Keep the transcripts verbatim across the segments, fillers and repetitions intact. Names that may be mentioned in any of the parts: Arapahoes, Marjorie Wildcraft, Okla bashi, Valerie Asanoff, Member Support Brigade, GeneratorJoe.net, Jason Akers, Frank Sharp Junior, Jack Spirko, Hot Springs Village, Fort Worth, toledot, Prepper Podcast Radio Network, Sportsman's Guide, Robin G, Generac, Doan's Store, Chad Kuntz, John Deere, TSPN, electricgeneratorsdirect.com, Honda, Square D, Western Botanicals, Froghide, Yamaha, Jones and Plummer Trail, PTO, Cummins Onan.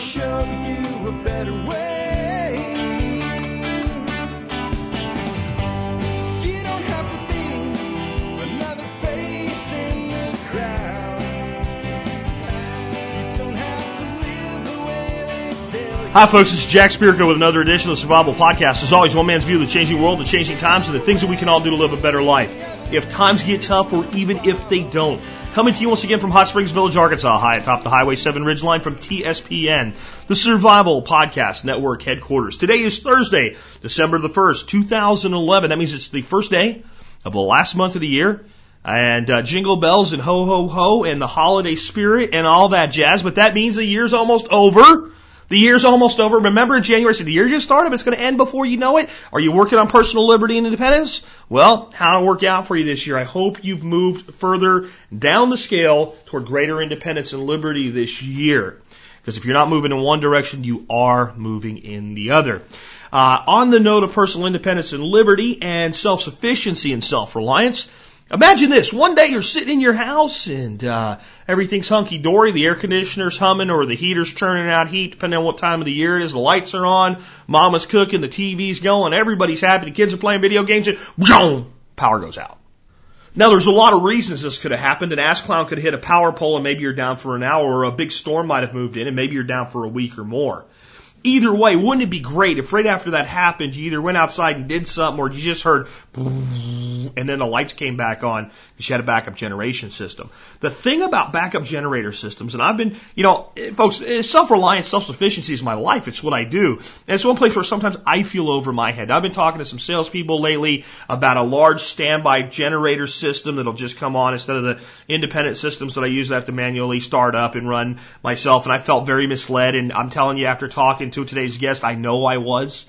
show you a better way. You don't have to be another face in the crowd. You don't have to live the way they tell you. Hi folks, it's Jack Spirko with another edition of the Survival Podcast. As always, one man's view of the changing world, the changing times, and the things that we can all do to live a better life. If times get tough, or even if they don't. Coming to you once again from Hot Springs Village, Arkansas, high atop the Highway seven Ridgeline from T S P N, the Survival Podcast Network headquarters. Today is Thursday, December the first, two thousand eleven. That means it's the first day of the last month of the year. And uh, jingle bells and ho, ho, ho, and the holiday spirit and all that jazz. But that means the year's almost over. The year's almost over. Remember in January, I said the year just started, but it's going to end before you know it. Are you working on personal liberty and independence? Well, how to work out for you this year. I hope you've moved further down the scale toward greater independence and liberty this year. Because if you're not moving in one direction, you are moving in the other. Uh, on the note of personal independence and liberty and self-sufficiency and self-reliance, imagine this. One day you're sitting in your house and uh everything's hunky-dory. The air conditioner's humming or the heater's churning out heat, depending on what time of the year it is. The lights are on. Mama's cooking. The T V's going. Everybody's happy. The kids are playing video games. And boom, power goes out. Now, there's a lot of reasons this could have happened. An ass clown could hit a power pole and maybe you're down for an hour. Or a big storm might have moved in and maybe you're down for a week or more. Either way, wouldn't it be great if right after that happened, you either went outside and did something or you just heard and then the lights came back on because you had a backup generation system. The thing about backup generator systems, and I've been, you know, folks, self-reliance, self-sufficiency is my life. It's what I do. And it's one place where sometimes I feel over my head. I've been talking to some salespeople lately about a large standby generator system that'll just come on instead of the independent systems that I usually have to manually start up and run myself. And I felt very misled. And I'm telling you, after talking to today's guest, I know I was,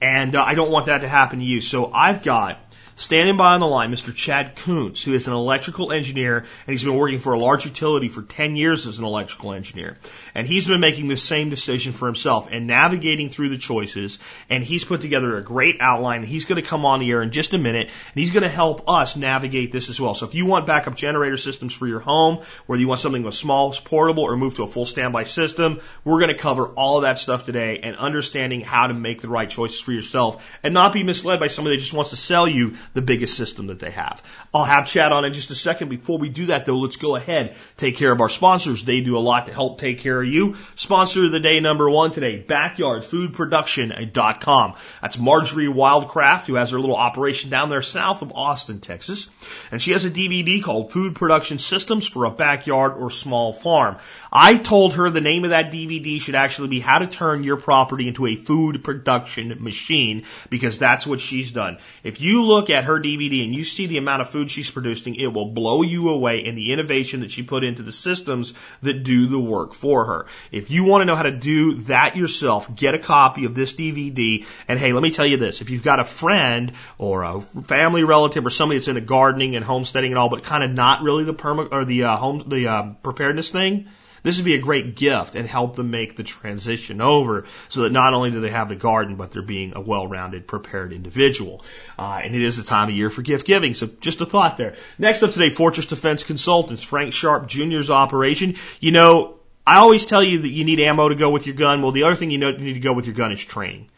and uh, I don't want that to happen to you. So I've got standing by on the line Mister Chad Kuntz, who is an electrical engineer, and he's been working for a large utility for ten years as an electrical engineer. And he's been making the same decision for himself and navigating through the choices, and he's put together a great outline, and he's going to come on the air in just a minute, and he's going to help us navigate this as well. So if you want backup generator systems for your home, whether you want something with small, portable, or move to a full standby system, we're going to cover all of that stuff today and understanding how to make the right choices for yourself and not be misled by somebody that just wants to sell you the biggest system that they have. I'll have Chad on in just a second. Before we do that, though, let's go ahead, take care of our sponsors. They do a lot to help take care of you. Sponsor of the day number one today, Backyard Food Production dot com. That's Marjorie Wildcraft, who has her little operation down there south of Austin, Texas. And she has a D V D called Food Production Systems for a Backyard or Small Farm. I told her the name of that D V D should actually be How to Turn Your Property into a Food Production Machine, because that's what she's done. If you look at her D V D and you see the amount of food she's producing, it will blow you away in the innovation that she put into the systems that do the work for her. If you want to know how to do that yourself, get a copy of this D V D. And hey, let me tell you this. If you've got a friend or a family relative or somebody that's into gardening and homesteading and all, but kind of not really the perma or the uh, home the uh, preparedness thing, this would be a great gift and help them make the transition over so that not only do they have the garden, but they're being a well-rounded, prepared individual. Uh, and it is the time of year for gift giving, so just a thought there. Next up today, Fortress Defense Consultants, Frank Sharp Junior's operation. You know, I always tell you that you need ammo to go with your gun. Well, the other thing you know you need to go with your gun is training.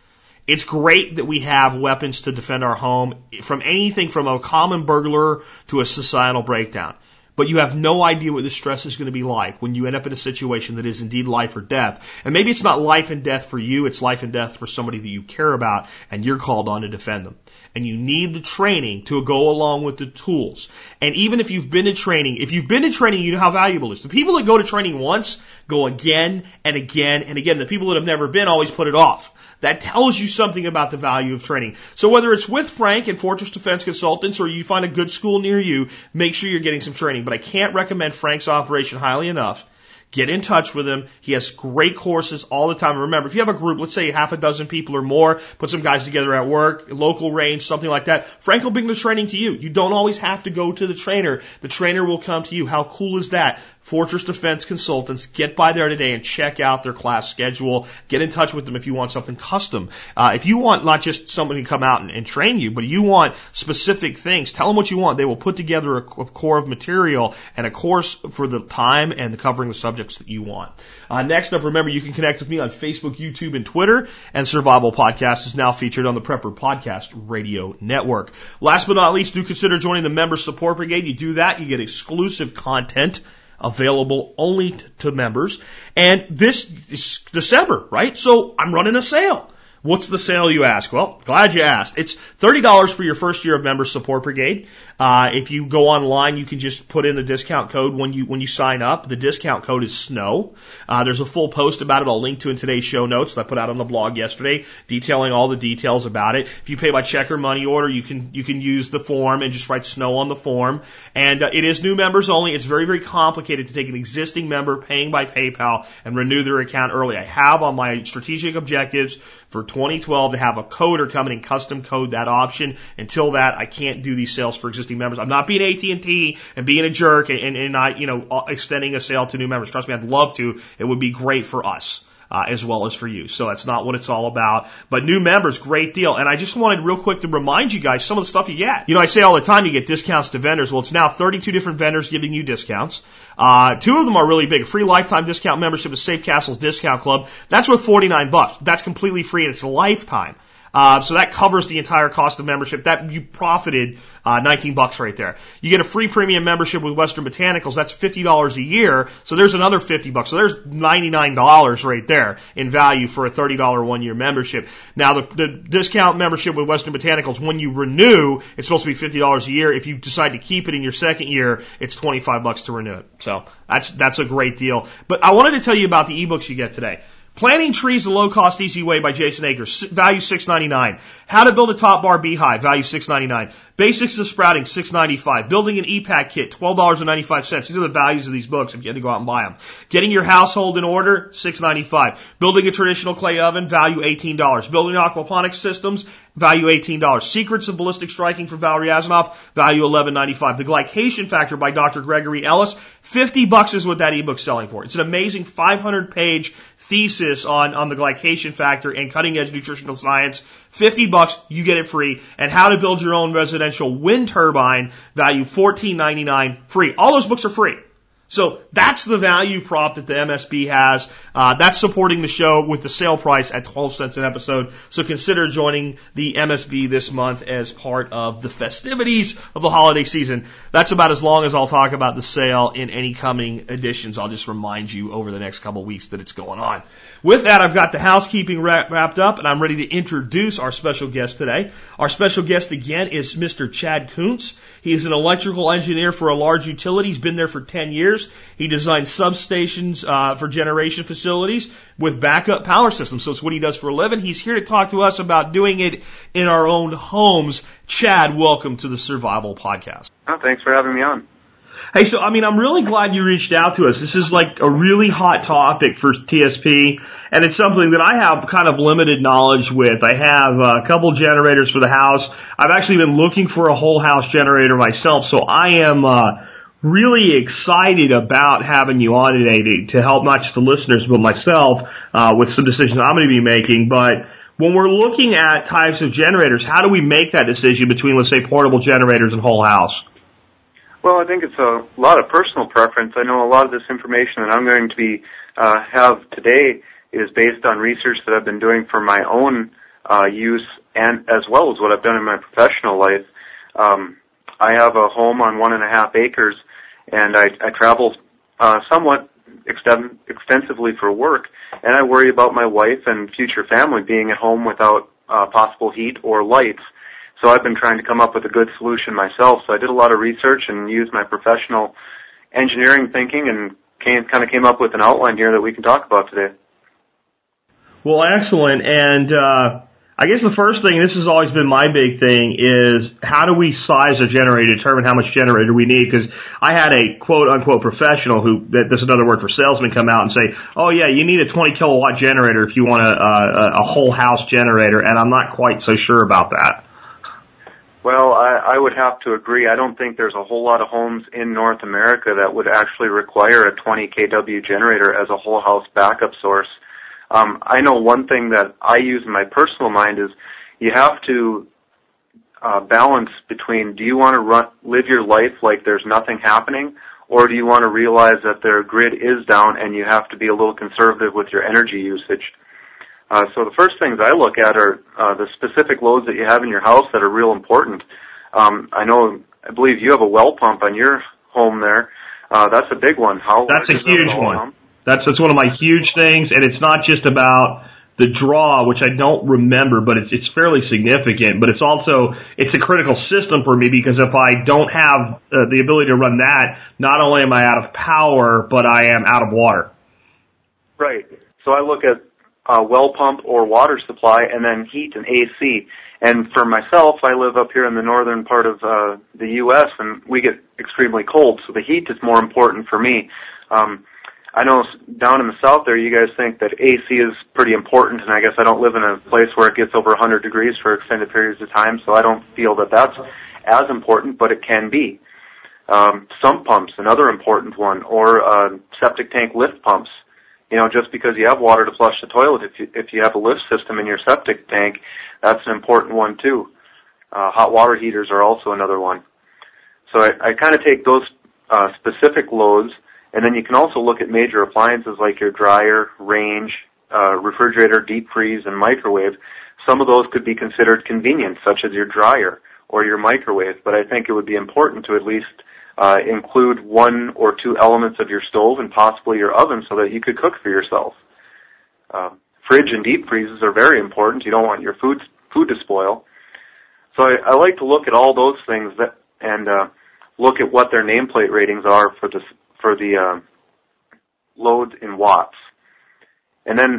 It's great that we have weapons to defend our home from anything from a common burglar to a societal breakdown. But you have no idea what the stress is going to be like when you end up in a situation that is indeed life or death. And maybe it's not life and death for you, it's life and death for somebody that you care about, and you're called on to defend them. And you need the training to go along with the tools. And even if you've been to training, if you've been to training, you know how valuable it is. The people that go to training once go again and again and again. The people that have never been always put it off. That tells you something about the value of training. So whether it's with Frank and Fortress Defense Consultants or you find a good school near you, make sure you're getting some training. But I can't recommend Frank's operation highly enough. Get in touch with him. He has great courses all the time. Remember, if you have a group, let's say half a dozen people or more, put some guys together at work, local range, something like that, Frank will bring the training to you. You don't always have to go to the trainer. The trainer will come to you. How cool is that? Fortress Defense Consultants. Get by there today and check out their class schedule. Get in touch with them if you want something custom. Uh, if you want not just somebody to come out and, and train you, but you want specific things, tell them what you want. They will put together a, a core of material and a course for the time and the covering the subjects that you want. Uh, next up, remember, you can connect with me on Facebook, YouTube, and Twitter. And Survival Podcast is now featured on the Prepper Podcast Radio Network. Last but not least, do consider joining the Member Support Brigade. You do that, you get exclusive content available only to members. And this is December, right? So I'm running a sale. What's the sale, you ask? Well, glad you asked. It's thirty dollars for your first year of Member Support Brigade. Uh, if you go online, you can just put in a discount code when you when you sign up. The discount code is SNOW. Uh, there's a full post about it I'll link to in today's show notes that I put out on the blog yesterday, detailing all the details about it. If you pay by check or money order, you can you can use the form and just write SNOW on the form. And uh, it is new members only. It's very, very complicated to take an existing member paying by PayPal and renew their account early. I have on my strategic objectives for twenty twelve to have a coder come in and custom code that option. Until that, I can't do these sales for existing members. I'm not being A T and T and being a jerk and, and, and not, you know, extending a sale to new members. Trust me, I'd love to. It would be great for us. Uh, as well as for you. So that's not what it's all about. But new members, great deal. And I just wanted real quick to remind you guys some of the stuff you get. You know, I say all the time you get discounts to vendors. Well, it's now thirty-two different vendors giving you discounts. Uh, two of them are really big. Free lifetime discount membership is Safe Castle's Discount Club. That's worth forty-nine bucks. That's completely free and it's a lifetime. Uh, so that covers the entire cost of membership. That you profited uh, nineteen bucks right there. You get a free premium membership with Western Botanicals. That's fifty dollars a year. So there's another fifty bucks. So there's ninety-nine dollars right there in value for a thirty dollar one year membership. Now the, the discount membership with Western Botanicals, when you renew, it's supposed to be fifty dollars a year. If you decide to keep it in your second year, it's twenty-five bucks to renew it. So that's that's a great deal. But I wanted to tell you about the ebooks you get today. Planting Trees the Low-Cost Easy Way by Jason Akers, value six ninety-nine. How to Build a Top Bar Beehive, value six ninety-nine. Basics of Sprouting, six ninety-five. Building an E PAC Kit, twelve ninety-five. These are the values of these books if you had to go out and buy them. Getting Your Household in Order, six ninety-five. Building a Traditional Clay Oven, value eighteen dollars. Building Aquaponics Systems, value eighteen dollars. Secrets of Ballistic Striking for Valerie Asanoff, value eleven ninety-five. The Glycation Factor by Doctor Gregory Ellis, fifty bucks is what that ebook's selling for. It's an amazing five hundred page thesis on, on the glycation factor and cutting edge nutritional science. fifty bucks, you get it free. And How to Build Your Own Residential Wind Turbine, value fourteen ninety-nine, free. All those books are free. So that's the value prop that the M S B has. Uh, that's supporting the show with the sale price at twelve cents an episode. So consider joining the M S B this month as part of the festivities of the holiday season. That's about as long as I'll talk about the sale in any coming editions. I'll just remind you over the next couple of weeks that it's going on. With that, I've got the housekeeping wrap, wrapped up, and I'm ready to introduce our special guest today. Our special guest again is Mister Chad Kuntz. He is an electrical engineer for a large utility. He's been there for ten years. He designs substations uh, for generation facilities with backup power systems. So it's what he does for a living. He's here to talk to us about doing it in our own homes. Chad, welcome to the Survival Podcast. Oh, thanks for having me on. Hey, so, I mean, I'm really glad you reached out to us. This is like a really hot topic for T S P, and it's something that I have kind of limited knowledge with. I have a couple generators for the house. I've actually been looking for a whole house generator myself, so I am... Uh, really excited about having you on today to, to help not just the listeners but myself uh, with some decisions I'm going to be making. But when we're looking at types of generators, how do we make that decision between, let's say, portable generators and whole house? Well, I think it's a lot of personal preference. I know a lot of this information that I'm going to be uh, have today is based on research that I've been doing for my own uh, use and as well as what I've done in my professional life. Um, I have a home on one and a half acres. And I, I travel uh, somewhat exten- extensively for work, and I worry about my wife and future family being at home without uh, possible heat or lights. So I've been trying to come up with a good solution myself. So I did a lot of research and used my professional engineering thinking and came, kind of came up with an outline here that we can talk about today. Well, excellent. And uh, I guess the first thing, and this has always been my big thing, is how do we size a generator, determine how much generator we need? Because I had a quote-unquote professional who, that's another word for salesman, come out and say, oh, yeah, you need a twenty kilowatt generator if you want a, a, a whole house generator, and I'm not quite so sure about that. Well, I, I would have to agree. I don't think there's a whole lot of homes in North America that would actually require a twenty kilowatt generator as a whole house backup source. Um, I know one thing that I use in my personal mind is you have to uh, balance between, do you want to run, live your life like there's nothing happening, or do you want to realize that their grid is down and you have to be a little conservative with your energy usage? Uh, so the first things I look at are uh, the specific loads that you have in your house that are real important. Um, I know, I believe you have a well pump on your home there. Uh, that's a big one. How that's a huge one. Pump? That's that's one of my huge things, and it's not just about the draw, which I don't remember, but it's it's fairly significant. But it's also it's a critical system for me because if I don't have uh, the ability to run that, not only am I out of power, but I am out of water. Right. So I look at Uh, well pump or water supply, and then heat and A C. And for myself, I live up here in the northern part of uh, the U S, and we get extremely cold, so the heat is more important for me. Um, I know down in the south there, you guys think that A C is pretty important, and I guess I don't live in a place where it gets over one hundred degrees for extended periods of time, so I don't feel that that's as important, but it can be. Um, sump pumps, another important one, or uh, septic tank lift pumps. You know, just because you have water to flush the toilet, if you, if you have a lift system in your septic tank, that's an important one too. Uh, hot water heaters are also another one. So I, I kind of take those uh, specific loads, and then you can also look at major appliances like your dryer, range, uh, refrigerator, deep freeze, and microwave. Some of those could be considered convenient, such as your dryer or your microwave, but I think it would be important to at least Uh, include one or two elements of your stove and possibly your oven so that you could cook for yourself. Uh, fridge and deep freezes are very important. You don't want your food food to spoil. So I, I like to look at all those things that, and uh, look at what their nameplate ratings are for the for the uh, loads in watts. And then,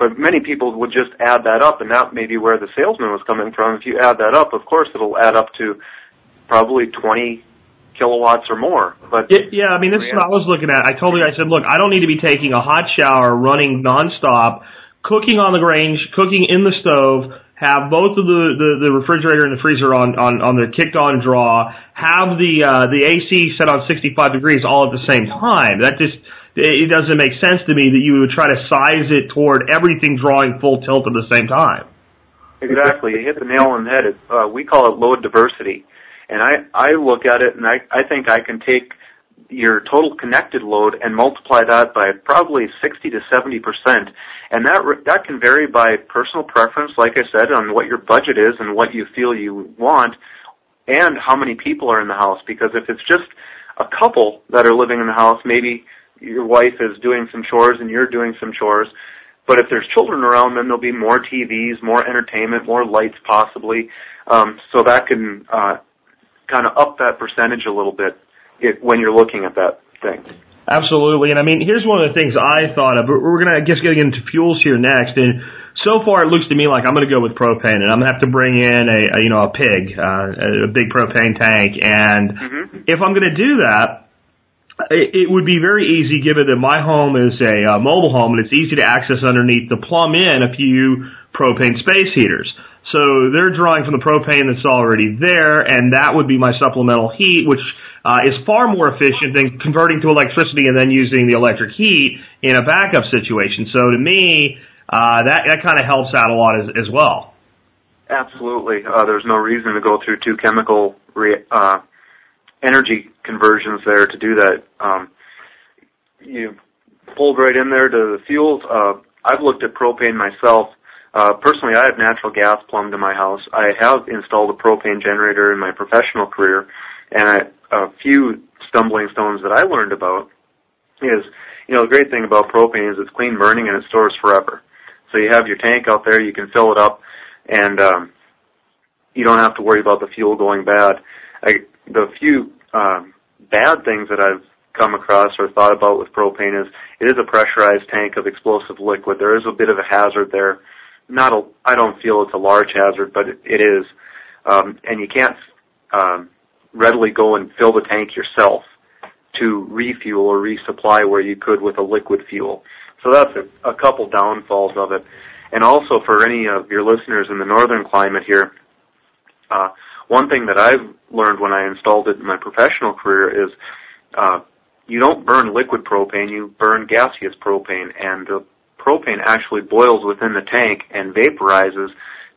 but many people would just add that up, and that may be where the salesman was coming from. If you add that up, of course, it'll add up to probably twenty kilowatts or more. But it, yeah, I mean, this is what I was looking at. I told you, I said, look, I don't need to be taking a hot shower, running nonstop, cooking on the range, cooking in the stove, have both of the, the, the refrigerator and the freezer on, on, on the kicked-on draw, have the uh, the A C set on sixty-five degrees all at the same time. That just, it doesn't make sense to me that you would try to size it toward everything drawing full tilt at the same time. Exactly. You hit the nail on the head. Uh, we call it load diversity. And I, I look at it, and I, I think I can take your total connected load and multiply that by probably sixty to seventy percent. And that re- that can vary by personal preference, like I said, on what your budget is and what you feel you want and how many people are in the house. Because if it's just a couple that are living in the house, maybe your wife is doing some chores and you're doing some chores. But if there's children around, then there'll be more T Vs, more entertainment, more lights possibly. Um, so that can... Uh, kind of up that percentage a little bit it, when you're looking at that thing. Absolutely. And, I mean, here's one of the things I thought of. We're going to, I guess, get into fuels here next. And so far it looks to me like I'm going to go with propane, and I'm going to have to bring in a, a you know, a pig, uh, a big propane tank. And mm-hmm. if I'm going to do that, it, it would be very easy, given that my home is a uh, mobile home, and it's easy to access underneath, to plumb in a few propane space heaters. So they're drawing from the propane that's already there, and that would be my supplemental heat, which uh, is far more efficient than converting to electricity and then using the electric heat in a backup situation. So to me, uh, that, that kind of helps out a lot as, as well. Absolutely. Uh, there's no reason to go through two chemical re- uh, energy conversions there to do that. Um, you pulled right in there to the fuels. Uh, I've looked at propane myself. Uh, personally, I have natural gas plumbed in my house. I have installed a propane generator in my professional career, and I, a few stumbling stones that I learned about is, you know, the great thing about propane is it's clean burning and it stores forever. So you have your tank out there, you can fill it up, and um, you don't have to worry about the fuel going bad. I, the few uh, bad things that I've come across or thought about with propane is it is a pressurized tank of explosive liquid. There is a bit of a hazard there. Not a, I don't feel it's a large hazard, but it, it is. Um, and you can't um, readily go and fill the tank yourself to refuel or resupply where you could with a liquid fuel. So that's a, a couple downfalls of it. And also for any of your listeners in the northern climate here, uh, one thing that I've learned when I installed it in my professional career is uh, you don't burn liquid propane, you burn gaseous propane, and the propane actually boils within the tank and vaporizes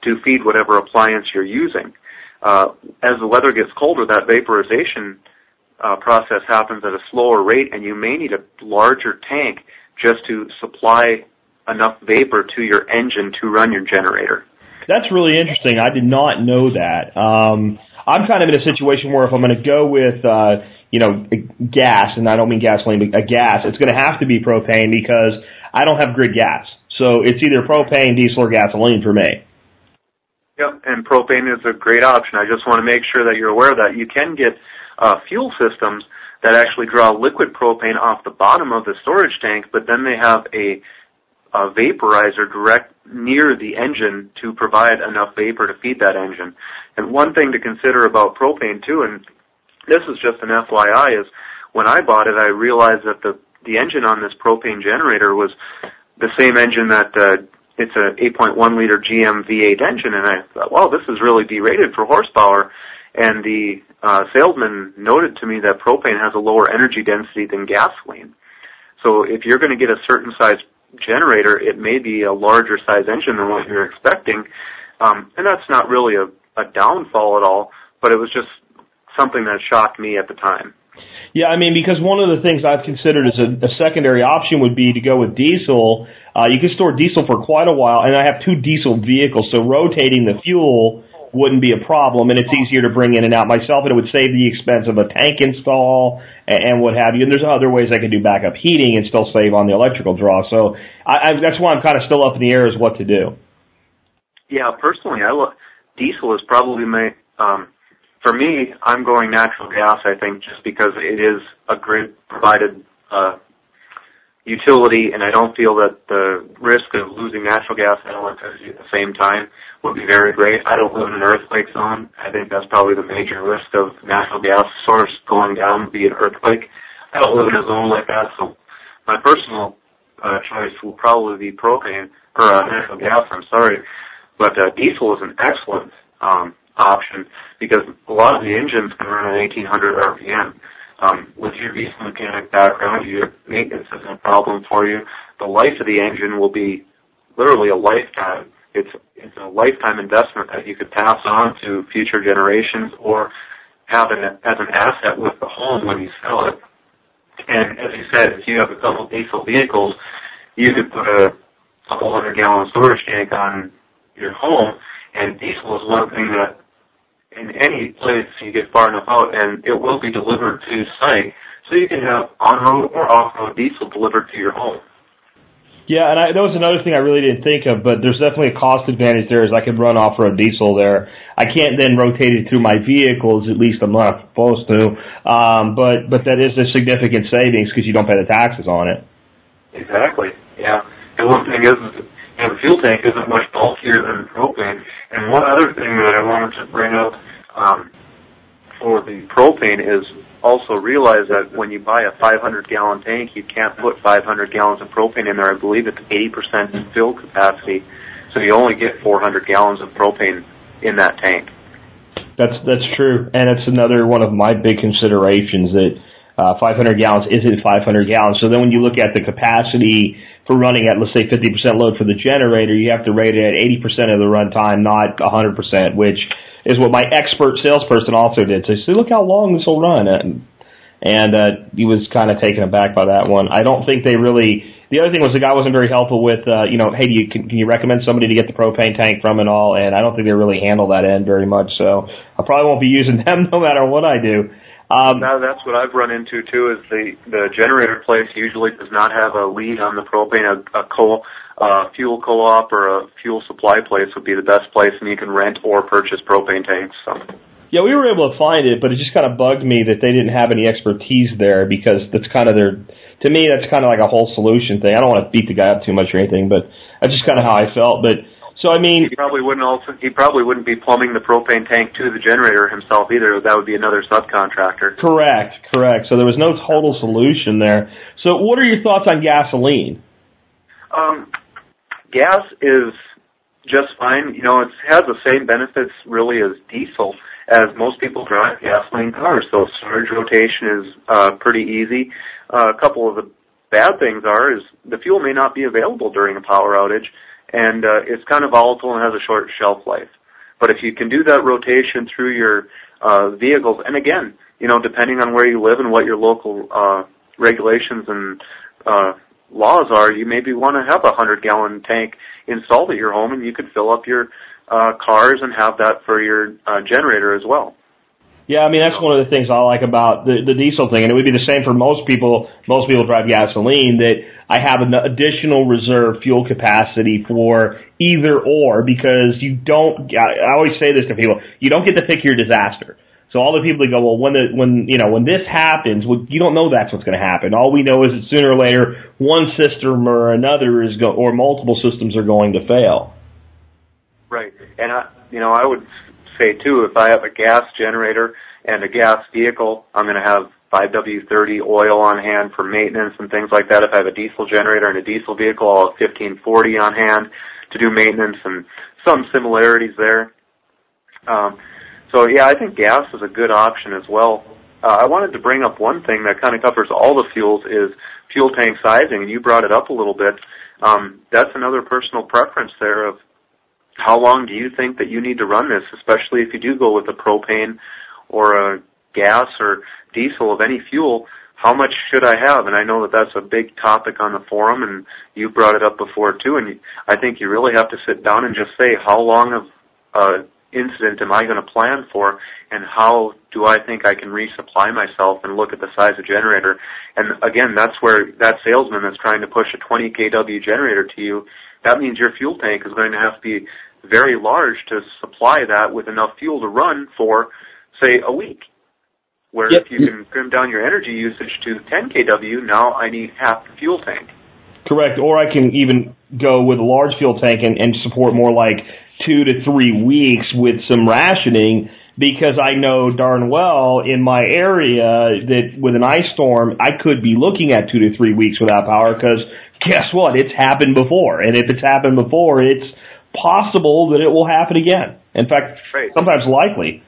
to feed whatever appliance you're using. Uh, as the weather gets colder, that vaporization uh, process happens at a slower rate, and you may need a larger tank just to supply enough vapor to your engine to run your generator. That's really interesting. I did not know that. Um, I'm kind of in a situation where if I'm going to go with, uh, you know, gas, and I don't mean gasoline, but a gas, it's going to have to be propane because I don't have grid gas. So it's either propane, diesel, or gasoline for me. Yep, and propane is a great option. I just want to make sure that you're aware of that. You can get uh, fuel systems that actually draw liquid propane off the bottom of the storage tank, but then they have a a vaporizer direct near the engine to provide enough vapor to feed that engine. And one thing to consider about propane, too, and this is just an F Y I, is when I bought it, I realized that the, the engine on this propane generator was the same engine that uh, it's an eight point one liter G M V eight engine, and I thought, wow, this is really derated for horsepower. And the uh, salesman noted to me that propane has a lower energy density than gasoline. So if you're going to get a certain size generator, it may be a larger size engine than what you're expecting, um, and that's not really a, a downfall at all, but it was just something that shocked me at the time. Yeah, I mean, because one of the things I've considered as a, a secondary option would be to go with diesel. Uh, you can store diesel for quite a while, and I have two diesel vehicles, so rotating the fuel wouldn't be a problem, and it's easier to bring in and out myself, and it would save the expense of a tank install and, and what have you. And there's other ways I can do backup heating and still save on the electrical draw. So I, I, that's why I'm kind of still up in the air as what to do. Yeah, personally, I look, diesel is probably my um, for me. I'm going natural gas, I think, just because it is a grid provided uh, utility, and I don't feel that the risk of losing natural gas and electricity at the same time would be very great. I don't live in an earthquake zone. I think that's probably the major risk of natural gas source going down, be an earthquake. I don't live in a zone like that, so my personal uh, choice will probably be propane, or uh, natural gas, I'm sorry. But uh, diesel is an excellent um, option because a lot of the engines can run at eighteen hundred R P M. Um, with your diesel mechanic background, your maintenance isn't a problem for you. The life of the engine will be literally a lifetime. It's it's a lifetime investment that you could pass on to future generations or have an, as an asset with the home when you sell it. And as you said, if you have a couple diesel vehicles, you could put a couple hundred gallon storage tank on your home, and diesel is one thing that in any place you get far enough out, and it will be delivered to site. So you can have on-road or off-road diesel delivered to your home. Yeah, and I, that was another thing I really didn't think of, but there's definitely a cost advantage there, is I can run off-road diesel there. I can't then rotate it through my vehicles, at least I'm not supposed to, um, but, but that is a significant savings because you don't pay the taxes on it. Exactly, yeah. And one thing is, you know, the fuel tank isn't much bulkier than propane. And one other thing that I wanted to bring up um, for the propane is also realize that when you buy a five hundred gallon tank, you can't put five hundred gallons of propane in there. I believe it's eighty percent fill capacity, so you only get four hundred gallons of propane in that tank. That's that's true, and it's another one of my big considerations that uh, five hundred gallons isn't five hundred gallons. So then when you look at the capacity for running at, let's say, fifty percent load for the generator, you have to rate it at eighty percent of the runtime, not one hundred percent, which is what my expert salesperson also did. So he said, look how long this will run. And, and uh, he was kind of taken aback by that one. I don't think they really – the other thing was the guy wasn't very helpful with, uh, you know, hey, do you, can, can you recommend somebody to get the propane tank from and all? And I don't think they really handle that end very much. So I probably won't be using them no matter what I do. Um, now that's what I've run into, too, is the, the generator place usually does not have a lead on the propane. A, a coal, uh, fuel co-op or a fuel supply place would be the best place, and you can rent or purchase propane tanks. So. Yeah, we were able to find it, but it just kind of bugged me that they didn't have any expertise there because that's kind of their, to me, that's kind of like a whole solution thing. I don't want to beat the guy up too much or anything, but that's just kind of how I felt. But so, I mean, he probably wouldn't also, he probably wouldn't be plumbing the propane tank to the generator himself either. That would be another subcontractor. Correct, correct. So there was no total solution there. So what are your thoughts on gasoline? Um, gas is just fine. You know, it has the same benefits really as diesel. as most people drive gasoline cars, so surge rotation is uh, pretty easy. Uh, a couple of the bad things are is the fuel may not be available during a power outage, and uh, it's kind of volatile and has a short shelf life. But if you can do that rotation through your uh, vehicles, and again, you know, depending on where you live and what your local uh, regulations and uh, laws are, you maybe want to have a hundred-gallon tank installed at your home, and you could fill up your uh, cars and have that for your uh, generator as well. Yeah, I mean, that's one of the things I like about the, the diesel thing, and it would be the same for most people. Most people drive gasoline, that I have an additional reserve fuel capacity for either or, because you don't, I always say this to people, you don't get to pick your disaster. So all the people that go, well, when the, when, you know, when this happens, well, you don't know that's what's going to happen. All we know is that sooner or later, one system or another is go, or multiple systems are going to fail. Right. And I, you know, I would say too, if I have a gas generator and a gas vehicle, I'm going to have five W thirty oil on hand for maintenance and things like that. If I have a diesel generator and a diesel vehicle, I'll have fifteen forty on hand to do maintenance, and some similarities there. Um, so yeah, I think gas is a good option as well. Uh, I wanted to bring up one thing that kind of covers all the fuels is fuel tank sizing, and you brought it up a little bit. Um, that's another personal preference there of how long do you think that you need to run this, especially if you do go with a propane or a gas or diesel of any fuel. How much should I have? And I know that that's a big topic on the forum, and you brought it up before too, and I think you really have to sit down and just say, how long of uh, incident am I going to plan for, and how do I think I can resupply myself, and look at the size of generator. And again, that's where that salesman that's trying to push a twenty kilowatt generator to you, that means your fuel tank is going to have to be very large to supply that with enough fuel to run for, say, a week. Where yep. If you can trim down your energy usage to ten kilowatt, now I need half the fuel tank. Correct. Or I can even go with a large fuel tank and, and support more like two to three weeks with some rationing, because I know darn well in my area that with an ice storm, I could be looking at two to three weeks without power, because guess what? It's happened before. And if it's happened before, it's possible that it will happen again. In fact, right. Sometimes likely.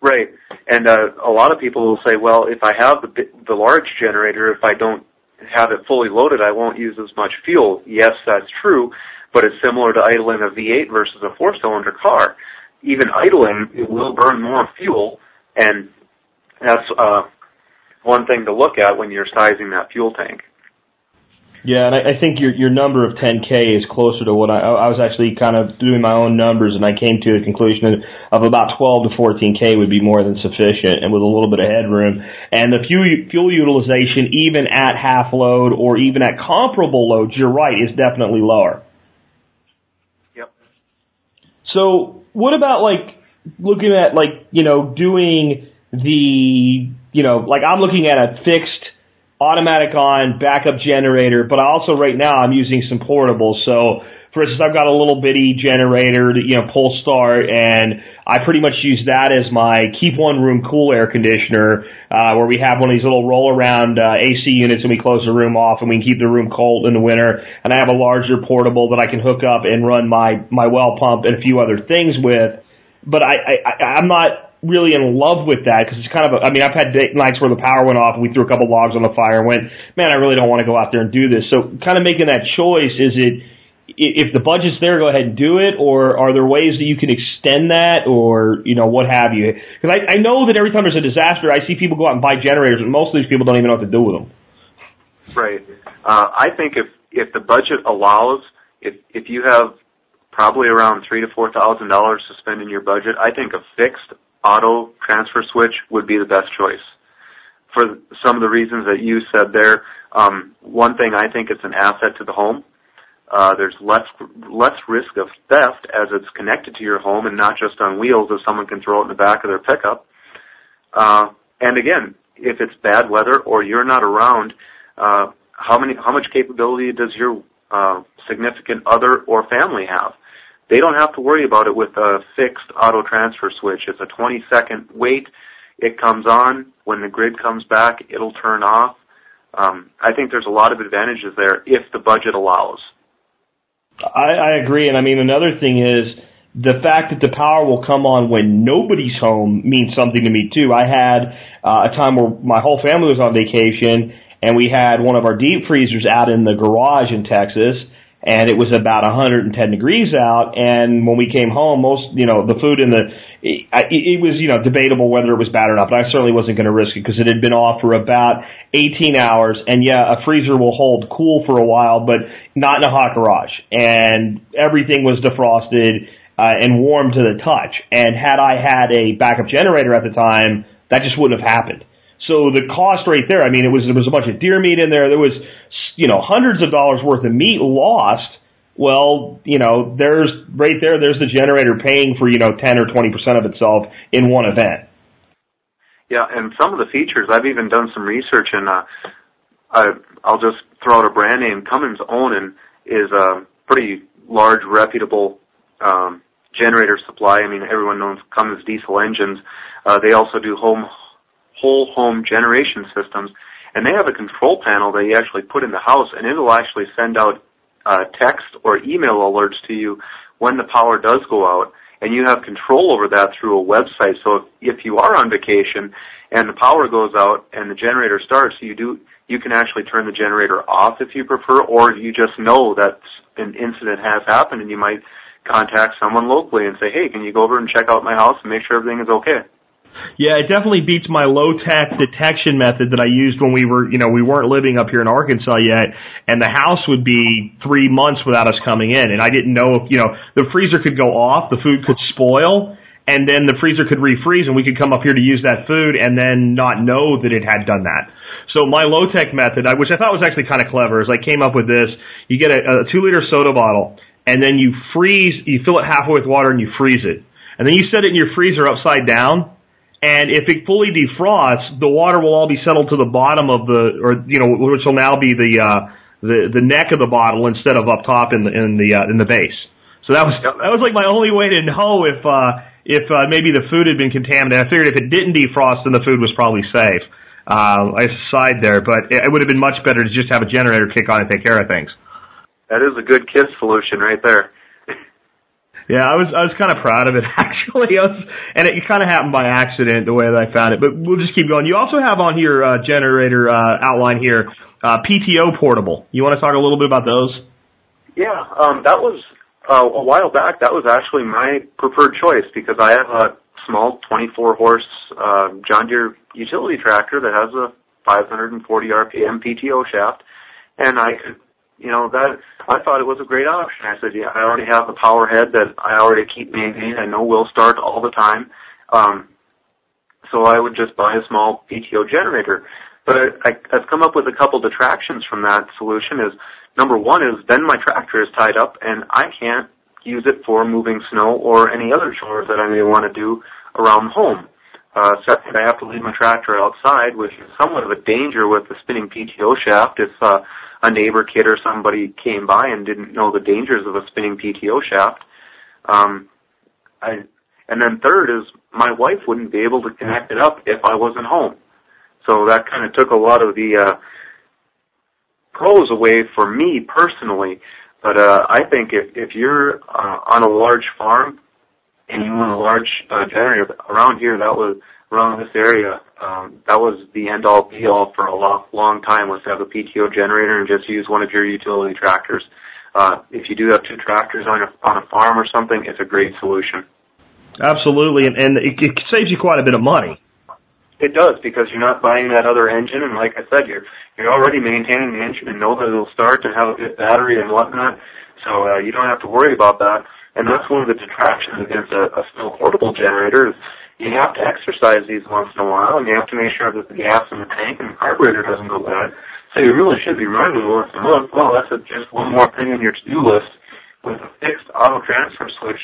Right. And uh, a lot of people will say, well, if I have the, the large generator, if I don't have it fully loaded, I won't use as much fuel. Yes, that's true, but it's similar to idling a V eight versus a four-cylinder car. Even idling, it will burn more fuel, and that's uh, one thing to look at when you're sizing that fuel tank. Yeah, and I, I think your your number of ten K is closer to what I, I was actually kind of doing my own numbers, and I came to a conclusion of about twelve to fourteen K would be more than sufficient, and with a little bit of headroom. And the fuel fuel utilization, even at half load or even at comparable loads, you're right, is definitely lower. Yep. So what about like looking at like, you know, doing the, you know, like I'm looking at a fixed automatic on, backup generator, but also right now I'm using some portables. So, for instance, I've got a little bitty generator that, you know, pull start, and I pretty much use that as my keep one room cool air conditioner, uh, where we have one of these little roll around uh, A C units, and we close the room off and we can keep the room cold in the winter. And I have a larger portable that I can hook up and run my, my well pump and a few other things with. But I, I, I'm not really in love with that, because it's kind of a, I mean, I've had nights where the power went off and we threw a couple logs on the fire and went, man, I really don't want to go out there and do this. So kind of making that choice, is it, if the budget's there, go ahead and do it, or are there ways that you can extend that, or, you know, what have you? Because I, I know that every time there's a disaster, I see people go out and buy generators, and most of these people don't even know what to do with them. Right. Uh, I think if, if the budget allows, if, if you have probably around three thousand to four thousand dollars to spend in your budget, I think a fixed auto transfer switch would be the best choice. For some of the reasons that you said there, um, one thing, I think it's an asset to the home. Uh, there's less less risk of theft as it's connected to your home and not just on wheels, as someone can throw it in the back of their pickup. Uh, and again, if it's bad weather or you're not around, uh, how many how much capability does your uh, significant other or family have? They don't have to worry about it with a fixed auto transfer switch. It's a twenty second wait. It comes on. When the grid comes back, it'll turn off. Um, I think there's a lot of advantages there if the budget allows. I, I agree. And I mean, another thing is the fact that the power will come on when nobody's home means something to me too. I had uh, a time where my whole family was on vacation, and we had one of our deep freezers out in the garage in Texas, and it was about one hundred ten degrees out. And when we came home, most, you know, the food in the, it, it was, you know, debatable whether it was bad or not, but I certainly wasn't going to risk it because it had been off for about eighteen hours. And yeah, a freezer will hold cool for a while, but not in a hot garage. And everything was defrosted uh, and warm to the touch. And had I had a backup generator at the time, that just wouldn't have happened. So the cost right there, I mean, it was, there was a bunch of deer meat in there. There was, you know, hundreds of dollars worth of meat lost. Well, you know, there's right there, there's the generator paying for, you know, ten or twenty percent of itself in one event. Yeah, and some of the features, I've even done some research, and uh, I, I'll just throw out a brand name. Cummins Onan is a pretty large, reputable um, generator supply. I mean, everyone knows Cummins diesel engines. Uh, they also do home whole home generation systems, and they have a control panel that you actually put in the house, and it'll actually send out uh, text or email alerts to you when the power does go out, and you have control over that through a website. So if, if you are on vacation and the power goes out and the generator starts, you do you can actually turn the generator off if you prefer, or you just know that an incident has happened, and you might contact someone locally and say, hey, can you go over and check out my house and make sure everything is okay? Yeah, it definitely beats my low-tech detection method that I used when we were, you know, we weren't living up here in Arkansas yet, and the house would be three months without us coming in, and I didn't know if, you know, the freezer could go off, the food could spoil, and then the freezer could refreeze, and we could come up here to use that food and then not know that it had done that. So my low-tech method, which I thought was actually kind of clever, is I came up with this. You get a, a two-liter soda bottle, and then you freeze, you fill it halfway with water, and you freeze it. And then you set it in your freezer upside down. And if it fully defrosts, the water will all be settled to the bottom of the, or you know, which will now be the uh, the the neck of the bottle instead of up top in the in the uh, in the base. So that was that was like my only way to know if uh, if uh, maybe the food had been contaminated. I figured if it didn't defrost, then the food was probably safe. Uh, I sighed there, but it would have been much better to just have a generator kick on and take care of things. That is a good kid solution right there. Yeah, I was I was kind of proud of it actually, I was, and it kind of happened by accident the way that I found it. But we'll just keep going. You also have on your uh, generator uh, outline here uh, P T O portable. You want to talk a little bit about those? Yeah, um, that was uh, a while back. That was actually my preferred choice because I have a small twenty-four horse uh, John Deere utility tractor that has a five hundred forty R P M P T O shaft, and I could. You know, that I thought it was a great option. I said, yeah, I already have a power head that I already keep maintained. I know will start all the time. Um, so I would just buy a small P T O generator. But I, I, I've come up with a couple detractions from that solution. Is number one is then my tractor is tied up, and I can't use it for moving snow or any other chores that I may want to do around home. Uh, second, I have to leave my tractor outside, which is somewhat of a danger with the spinning P T O shaft. If uh, a neighbor kid or somebody came by and didn't know the dangers of a spinning P T O shaft, um, I, and then third is my wife wouldn't be able to connect it up if I wasn't home. So that kind of took a lot of the uh, pros away for me personally. But uh, I think if, if you're uh, on a large farm, and you want a large uh, generator around here, that was around this area. Um, that was the end-all, be-all for a long, long time, was to have a P T O generator and just use one of your utility tractors. Uh, if you do have two tractors on a, on a farm or something, it's a great solution. Absolutely, and, and it, it saves you quite a bit of money. It does, because you're not buying that other engine, and like I said, you're you're already maintaining the engine and know that it'll start and have a good battery and whatnot, so uh, you don't have to worry about that. And that's one of the detractions against a, a still portable generator is you have to exercise these once in a while, and you have to make sure that the gas in the tank and the carburetor doesn't go bad. So you really should be running once a month. Well, that's a, just one more thing on your to-do list. With a fixed auto transfer switch,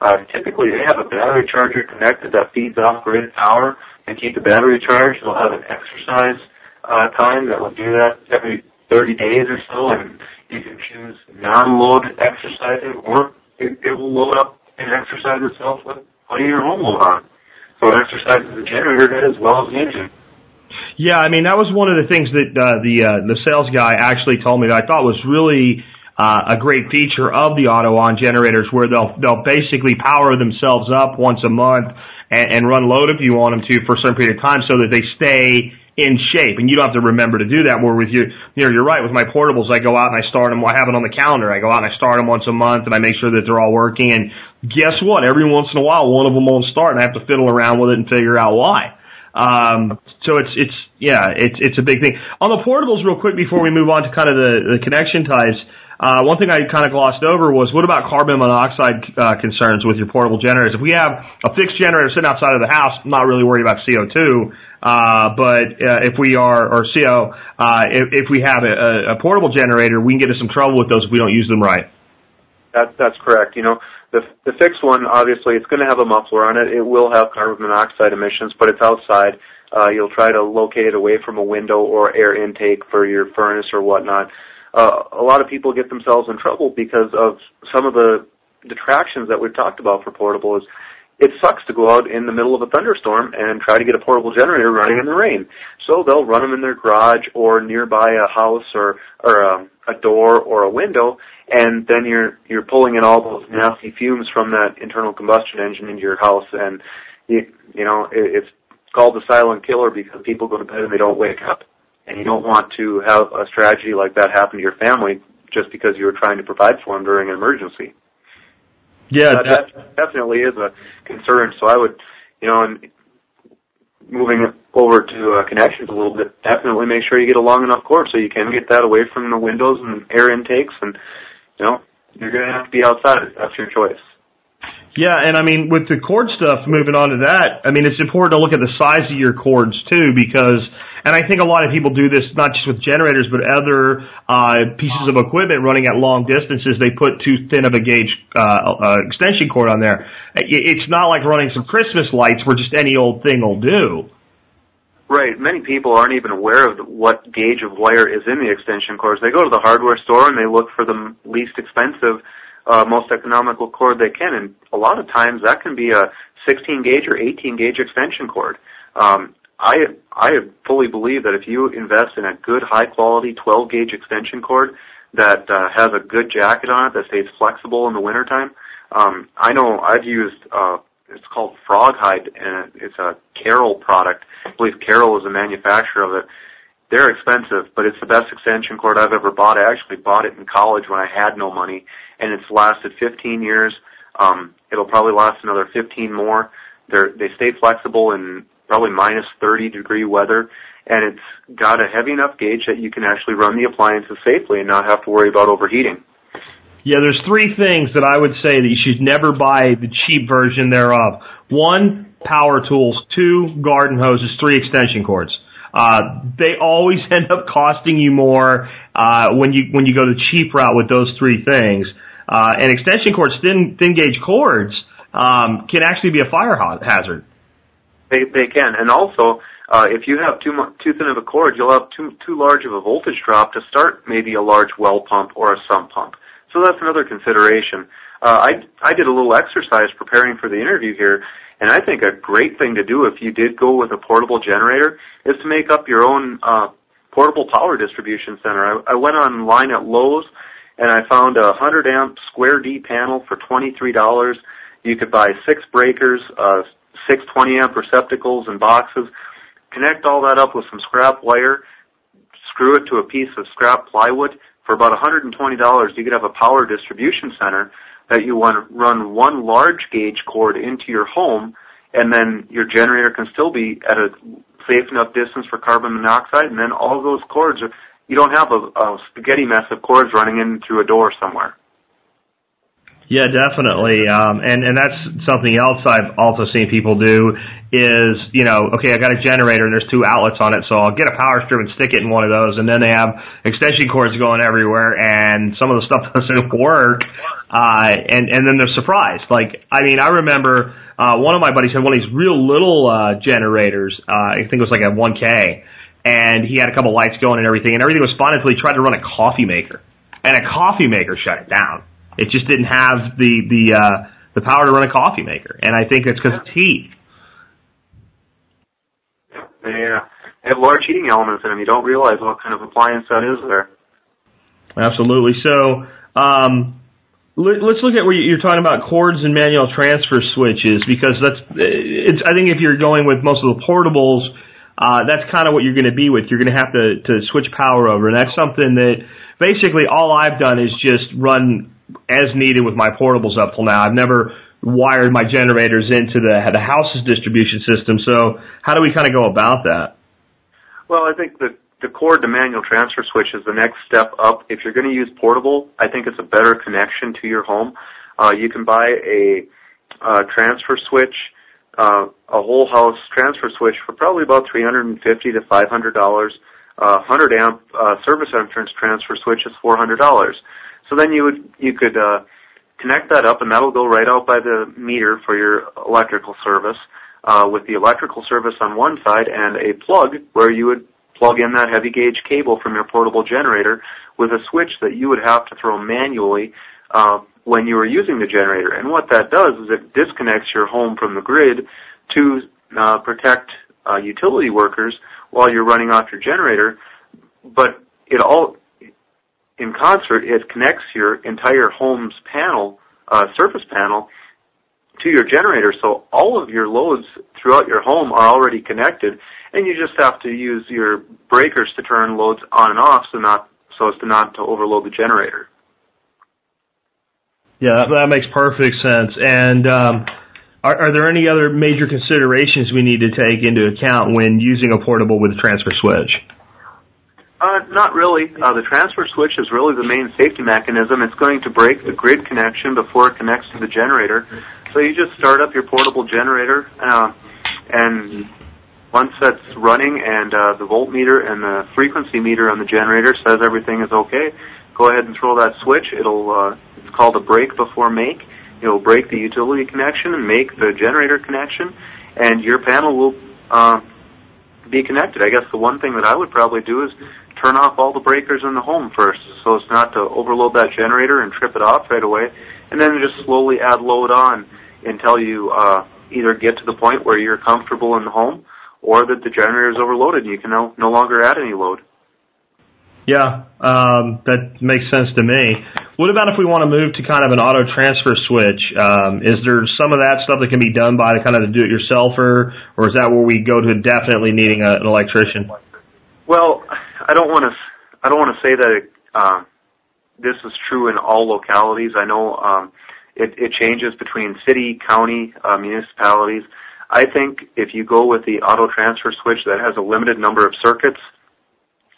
uh, typically they have a battery charger connected that feeds off grid power and keep the battery charged. They'll have an exercise uh, time that will do that every thirty days or so, and you can choose non-load exercising or It, it will load up and exercise itself with putting your home load on. So it exercises the generator head as well as the engine. Yeah, I mean, that was one of the things that uh, the uh, the sales guy actually told me that I thought was really uh, a great feature of the auto-on generators where they'll they'll basically power themselves up once a month and, and run load if you want them to for a certain period of time so that they stay in shape. And you don't have to remember to do that. Where with your, you know, you're right. With my portables, I go out and I start them. I have it on the calendar. I go out and I start them once a month, and I make sure that they're all working. And guess what? Every once in a while, one of them won't start, and I have to fiddle around with it and figure out why. Um, so it's it's yeah, it's it's a big thing on the portables. Real quick before we move on to kind of the, the connection types, uh, one thing I kind of glossed over was what about carbon monoxide uh, concerns with your portable generators? If we have a fixed generator sitting outside of the house, I'm not really worried about C O two. Uh, but uh, if we are or CO, uh, if, if we have a, a portable generator, we can get into some trouble with those if we don't use them right. That, that's correct. You know. The, the fixed one, obviously, it's going to have a muffler on it. It will have carbon monoxide emissions, but it's outside. Uh, you'll try to locate it away from a window or air intake for your furnace or whatnot. Uh, a lot of people get themselves in trouble because of some of the detractions that we've talked about for portables. It sucks to go out in the middle of a thunderstorm and try to get a portable generator running in the rain. So they'll run them in their garage or nearby a house or, or a, a door or a window, and then you're you're pulling in all those nasty fumes from that internal combustion engine into your house. And, you, you know, it, it's called the silent killer because people go to bed and they don't wake up. And you don't want to have a tragedy like that happen to your family just because you were trying to provide for them during an emergency. Yeah, that, that definitely is a concern. So I would, you know, and moving over to uh, connections a little bit, definitely make sure you get a long enough cord so you can get that away from the windows and air intakes. And, you know, you're going to have to be outside. That's your choice. Yeah, and I mean, with the cord stuff, moving on to that, I mean, it's important to look at the size of your cords, too, because, and I think a lot of people do this not just with generators, but other uh, pieces of equipment running at long distances, they put too thin of a gauge uh, uh, extension cord on there. It's not like running some Christmas lights where just any old thing will do. Right. Many people aren't even aware of what gauge of wire is in the extension cords. They go to the hardware store and they look for the least expensive Uh, most economical cord they can, and a lot of times that can be a sixteen gauge or eighteen gauge extension cord. Um, I I fully believe that if you invest in a good high quality twelve gauge extension cord that uh, has a good jacket on it that stays flexible in the wintertime, um, I know I've used uh, it's called Froghide and it's a Carroll product. I believe Carroll is the manufacturer of it. They're expensive, but it's the best extension cord I've ever bought. I actually bought it in college when I had no money, and it's lasted fifteen years. Um, it'll probably last another fifteen more. They're, they stay flexible in probably minus thirty degree weather, and it's got a heavy enough gauge that you can actually run the appliances safely and not have to worry about overheating. Yeah, there's three things that I would say that you should never buy the cheap version thereof. One, power tools. Two, garden hoses. Three, extension cords. Uh, they always end up costing you more, uh, when you, when you go the cheap route with those three things. Uh, and extension cords, thin, thin gauge cords, um, can actually be a fire hazard. They, they can. And also, uh, if you have too, too thin of a cord, you'll have too, too large of a voltage drop to start maybe a large well pump or a sump pump. So that's another consideration. Uh, I, I did a little exercise preparing for the interview here. And I think a great thing to do if you did go with a portable generator is to make up your own uh, portable power distribution center. I, I went online at Lowe's and I found a one hundred amp Square D panel for twenty-three dollars. You could buy six breakers, uh, six twenty amp receptacles and boxes, connect all that up with some scrap wire, screw it to a piece of scrap plywood. For about one hundred twenty dollars, you could have a power distribution center that you want to run one large gauge cord into your home, and then your generator can still be at a safe enough distance for carbon monoxide, and then all those cords, are, you don't have a, a spaghetti mess of cords running in through a door somewhere. Yeah, definitely. Um, and, and that's something else I've also seen people do is, you know, okay, I got a generator and there's two outlets on it, so I'll get a power strip and stick it in one of those, and then they have extension cords going everywhere, and some of the stuff doesn't work, uh, and, and then they're surprised. Like, I mean, I remember, uh, one of my buddies had one of these real little, uh, generators, uh, I think it was like a one K, and he had a couple lights going and everything, and everything was fine until he tried to run a coffee maker, and a coffee maker shut it down. It just didn't have the the uh, the power to run a coffee maker, and I think that's because it's heat. Yeah, they have large heating elements in them. You don't realize what kind of appliance that is there. Absolutely. So Um, let, let's look at where you're talking about cords and manual transfer switches, because that's, it's, I think if you're going with most of the portables, uh, that's kind of what you're going to be with. You're going to have to, to switch power over. And that's something that basically all I've done is just run as needed with my portables up till now. I've never wired my generators into the, the house's distribution system. So how do we kind of go about that? Well, I think that the cord to manual transfer switch is the next step up. If you're going to use portable, I think it's a better connection to your home. Uh, you can buy a uh, transfer switch, uh, a whole house transfer switch for probably about three hundred fifty to five hundred dollars. Uh, one hundred amp uh, service entrance transfer switch is four hundred dollars. So then you would you could uh, connect that up, and that'll go right out by the meter for your electrical service, uh, with the electrical service on one side and a plug where you would plug in that heavy gauge cable from your portable generator with a switch that you would have to throw manually uh, when you were using the generator. And what that does is it disconnects your home from the grid to uh, protect uh, utility workers while you're running off your generator, but it all in concert, it connects your entire home's panel, uh, surface panel, to your generator. So all of your loads throughout your home are already connected, and you just have to use your breakers to turn loads on and off, so not so as to not to overload the generator. Yeah, that, that makes perfect sense. And um, are, are there any other major considerations we need to take into account when using a portable with a transfer switch? Uh, not really. Uh, the transfer switch is really the main safety mechanism. It's going to break the grid connection before it connects to the generator. So you just start up your portable generator, uh, and once that's running and uh, the voltmeter and the frequency meter on the generator says everything is okay, go ahead and throw that switch. It'll uh, it's called a break before make. It'll break the utility connection and make the generator connection, and your panel will uh, be connected. I guess the one thing that I would probably do is turn off all the breakers in the home first, so as not to overload that generator and trip it off right away, and then just slowly add load on until you uh, either get to the point where you're comfortable in the home or that the generator is overloaded and you can no, no longer add any load. Yeah, um, that makes sense to me. What about if we want to move to kind of an auto transfer switch? Um, is there some of that stuff that can be done by the kind of the do-it-yourselfer, or is that where we go to definitely needing a, an electrician? Well, I don't want to. I don't want to say that it, uh, this is true in all localities. I know um, it, it changes between city, county, uh, municipalities. I think if you go with the auto transfer switch that has a limited number of circuits,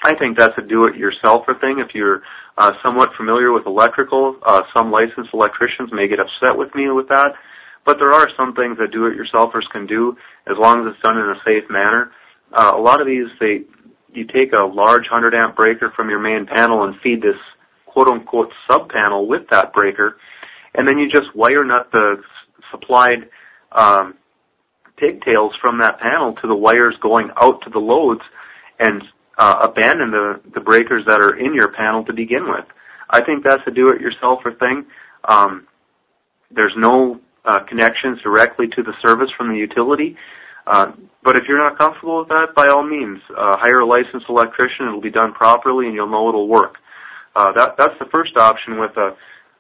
I think that's a do-it-yourselfer thing. If you're uh, somewhat familiar with electrical, uh, some licensed electricians may get upset with me with that, but there are some things that do-it-yourselfers can do as long as it's done in a safe manner. Uh, a lot of these, they you take a large one hundred amp breaker from your main panel and feed this quote-unquote sub-panel with that breaker, and then you just wire nut the supplied um, pigtails from that panel to the wires going out to the loads, and uh, abandon the, the breakers that are in your panel to begin with. I think that's a do-it-yourselfer thing. Um, there's no uh, connections directly to the service from the utility. Uh, but if you're not comfortable with that, by all means, uh, hire a licensed electrician. It'll be done properly, and you'll know it'll work. Uh, that, that's the first option with a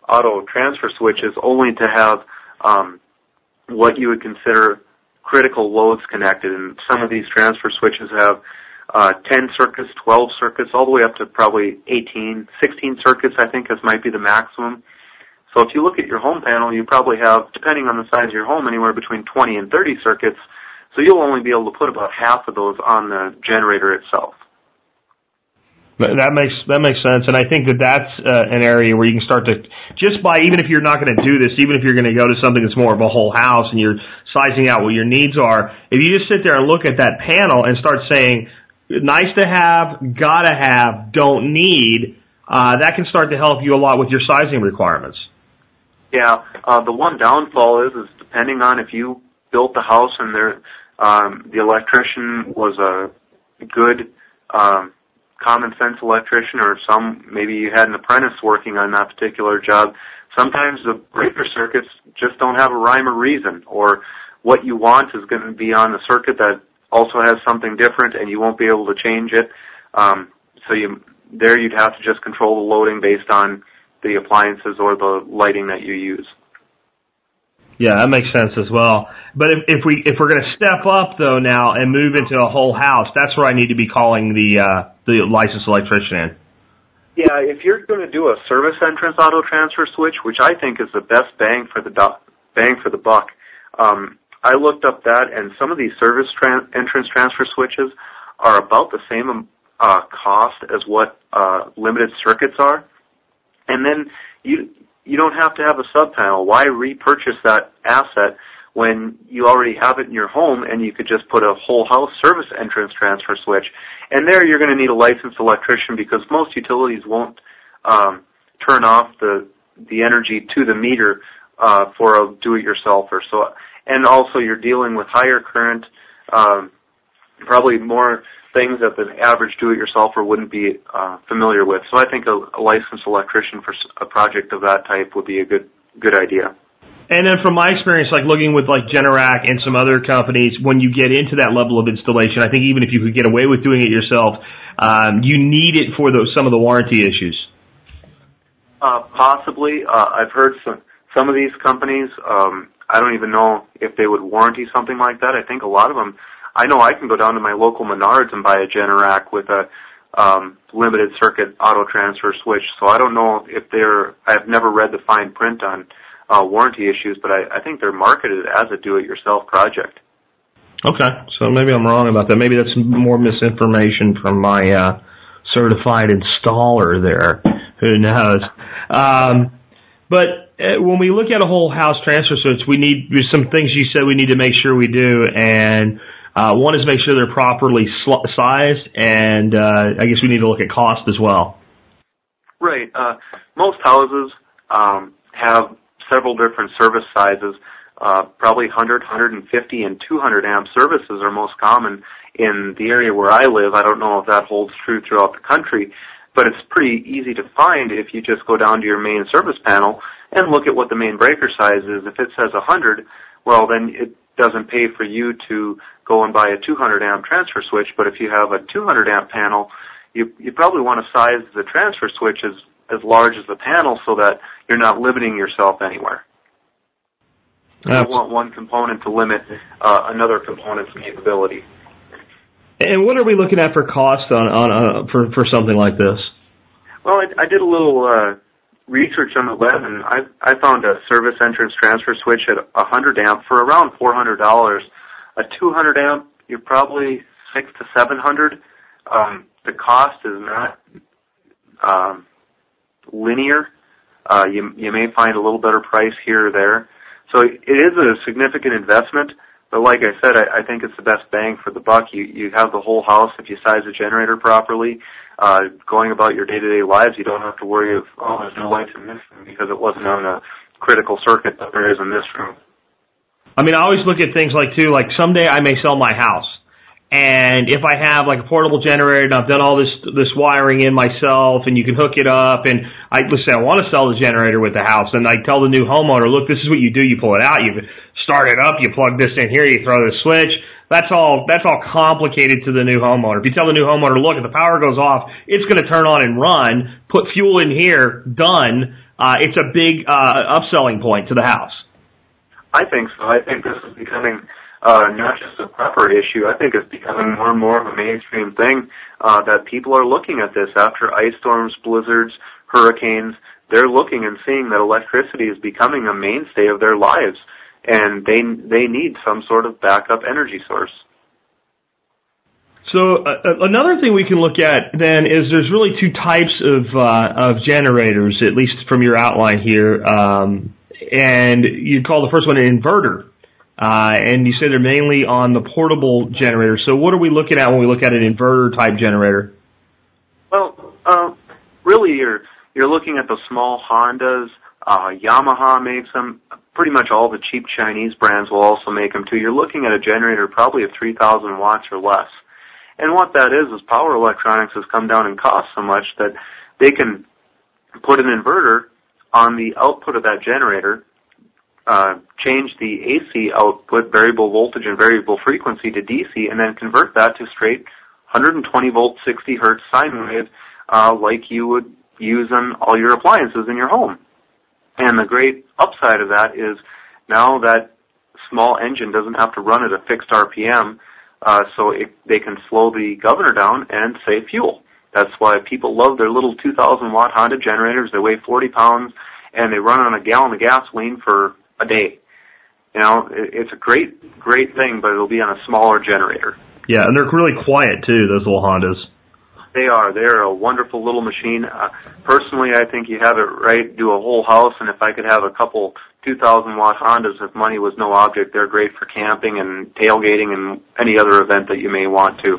auto transfer switch, is only to have um, what you would consider critical loads connected. And some of these transfer switches have uh, ten circuits, twelve circuits, all the way up to probably eighteen, sixteen circuits, I think, as might be the maximum. So if you look at your home panel, you probably have, depending on the size of your home, anywhere between twenty and thirty circuits. So you'll only be able to put about half of those on the generator itself. That makes that makes sense, and I think that that's uh, an area where you can start to, just by, even if you're not going to do this, even if you're going to go to something that's more of a whole house and you're sizing out what your needs are, if you just sit there and look at that panel and start saying, nice to have, gotta have, don't need, uh, that can start to help you a lot with your sizing requirements. Yeah, uh, the one downfall is, is depending on if you built the house and there, um, the electrician was a good um, common sense electrician, or some, maybe you had an apprentice working on that particular job. Sometimes the breaker circuits just don't have a rhyme or reason, or what you want is going to be on the circuit that also has something different, and you won't be able to change it. Um, so you there you'd have to just control the loading based on the appliances or the lighting that you use. Yeah, that makes sense as well. But if, if we if we're going to step up though now and move into a whole house, that's where I need to be calling the uh, the licensed electrician in. Yeah, if you're going to do a service entrance auto transfer switch, which I think is the best bang for the do- bang for the buck, um, I looked up that, and some of these service tran- entrance transfer switches are about the same uh, cost as what uh, limited circuits are, and then you. You don't have to have a subpanel. Why repurchase that asset when you already have it in your home and you could just put a whole house service entrance transfer switch? And there you're going to need a licensed electrician because most utilities won't um, turn off the the energy to the meter uh, for a do-it-yourselfer. So, and also you're dealing with higher current, um, probably more things that the average do-it-yourselfer wouldn't be uh, familiar with. So I think a, a licensed electrician for a project of that type would be a good good idea. And then from my experience, like looking with like Generac and some other companies, when you get into that level of installation, I think even if you could get away with doing it yourself, um, you need it for those some of the warranty issues. Uh, possibly. Uh, I've heard some, some of these companies, um, I don't even know if they would warranty something like that. I think a lot of them, I know I can go down to my local Menards and buy a Generac with a um, limited circuit auto transfer switch. So I don't know if they're. I've never read the fine print on uh, warranty issues, but I, I think they're marketed as a do-it-yourself project. Okay, so maybe I'm wrong about that. Maybe that's more misinformation from my uh, certified installer there. Who knows? Um, but. When we look at a whole house transfer switch, we need some things you said we need to make sure we do, and uh, one is make sure they're properly sl- sized, and uh, I guess we need to look at cost as well. Right. Uh, most houses um, have several different service sizes. Uh, probably one hundred, one fifty, and two hundred amp services are most common in the area where I live. I don't know if that holds true throughout the country, but it's pretty easy to find if you just go down to your main service panel and look at what the main breaker size is. If it says one hundred, well, then it doesn't pay for you to go and buy a two hundred amp transfer switch. But if you have a two hundred amp panel, you you probably want to size the transfer switch as, as large as the panel so that you're not limiting yourself anywhere. You don't want one component to limit uh, another component's capability. And what are we looking at for cost on, on uh, for, for something like this? Well, I, I did a little... Uh, research on the web, and I, I found a service entrance transfer switch at one hundred amp for around four hundred dollars. A two hundred amp, you're probably six to seven hundred. Um, the cost is not um, linear. Uh, you, you may find a little better price here or there. So it is a significant investment, but like I said, I, I think it's the best bang for the buck. You, you have the whole house if you size a generator properly. Uh, going about your day-to-day lives, you don't have to worry of, oh, there's no lights in this room because it wasn't on a critical circuit that there is in this room. I mean, I always look at things like, too, like someday I may sell my house. And if I have, like, a portable generator and I've done all this this wiring in myself and you can hook it up and I, let's say I want to sell the generator with the house and I tell the new homeowner, look, this is what you do. You pull it out, you start it up, you plug this in here, you throw the switch. That's all, that's all complicated to the new homeowner. If you tell the new homeowner, look, if the power goes off, it's going to turn on and run, put fuel in here, done, uh, it's a big, uh, upselling point to the house. I think so. I think this is becoming, uh, not just a prepper issue. I think it's becoming more and more of a mainstream thing, uh, that people are looking at this after ice storms, blizzards, hurricanes. They're looking and seeing that electricity is becoming a mainstay of their lives. And they they need some sort of backup energy source. So uh, another thing we can look at then is there's really two types of uh, of generators, at least from your outline here. Um, and you call the first one an inverter, uh, and you say they're mainly on the portable generator. So what are we looking at when we look at an inverter type generator? Well, uh, really, you're you're looking at the small Hondas. Uh, Yamaha makes them. Pretty much all the cheap Chinese brands will also make them too. You're looking at a generator probably of three thousand watts or less. And what that is is power electronics has come down in cost so much that they can put an inverter on the output of that generator, uh, change the A C output, variable voltage and variable frequency to D C, and then convert that to straight one hundred twenty volt, sixty hertz sine wave, uh, like you would use on all your appliances in your home. And the great upside of that is now that small engine doesn't have to run at a fixed R P M, uh, so it, they can slow the governor down and save fuel. That's why people love their little two thousand watt Honda generators. They weigh forty pounds, and they run on a gallon of gasoline for a day. You know, it, it's a great, great thing, but it'll be on a smaller generator. Yeah, and they're really quiet, too, those little Hondas. They are. They're a wonderful little machine. Uh, personally, I think you have it right. Do a whole house, and if I could have a couple two thousand watt Hondas, if money was no object, they're great for camping and tailgating and any other event that you may want to.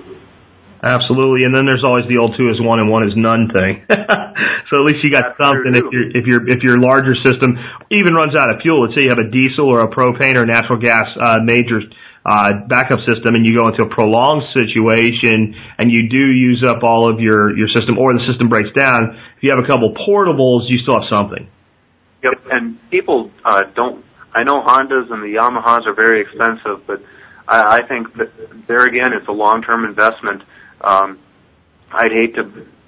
Absolutely, and then there's always the old two is one and one is none thing. So at least you got That's something if, you're, if, you're, if your larger system even runs out of fuel. Let's say you have a diesel or a propane or natural gas uh, major uh, backup system, and you go into a prolonged situation and you do use up all of your, your system, or the system breaks down. If you have a couple portables, you still have something. Yep, and people uh, don't – I know Hondas and the Yamahas are very expensive, but I, I think that there again it's a long-term investment. Um, I'd hate to,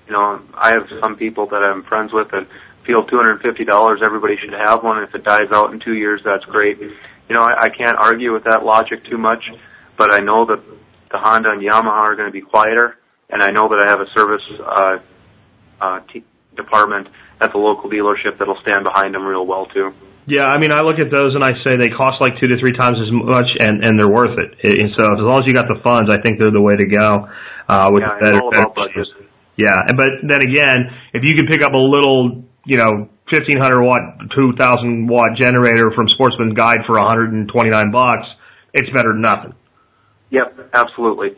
you know, I have some people that I'm friends with that feel two hundred fifty dollars, everybody should have one, and if it dies out in two years, that's great. You know, I, I can't argue with that logic too much, but I know that the Honda and Yamaha are going to be quieter, and I know that I have a service uh, uh, t- department at the local dealership that'll stand behind them real well, too. Yeah, I mean, I look at those and I say they cost like two to three times as much, and, and they're worth it. And so as long as you got the funds, I think they're the way to go. Uh, with yeah, better, it's all about budget. Yeah, but then again, if you could pick up a little, you know, fifteen hundred watt, two thousand watt generator from Sportsman's Guide for one hundred twenty-nine bucks, it's better than nothing. Yep, absolutely.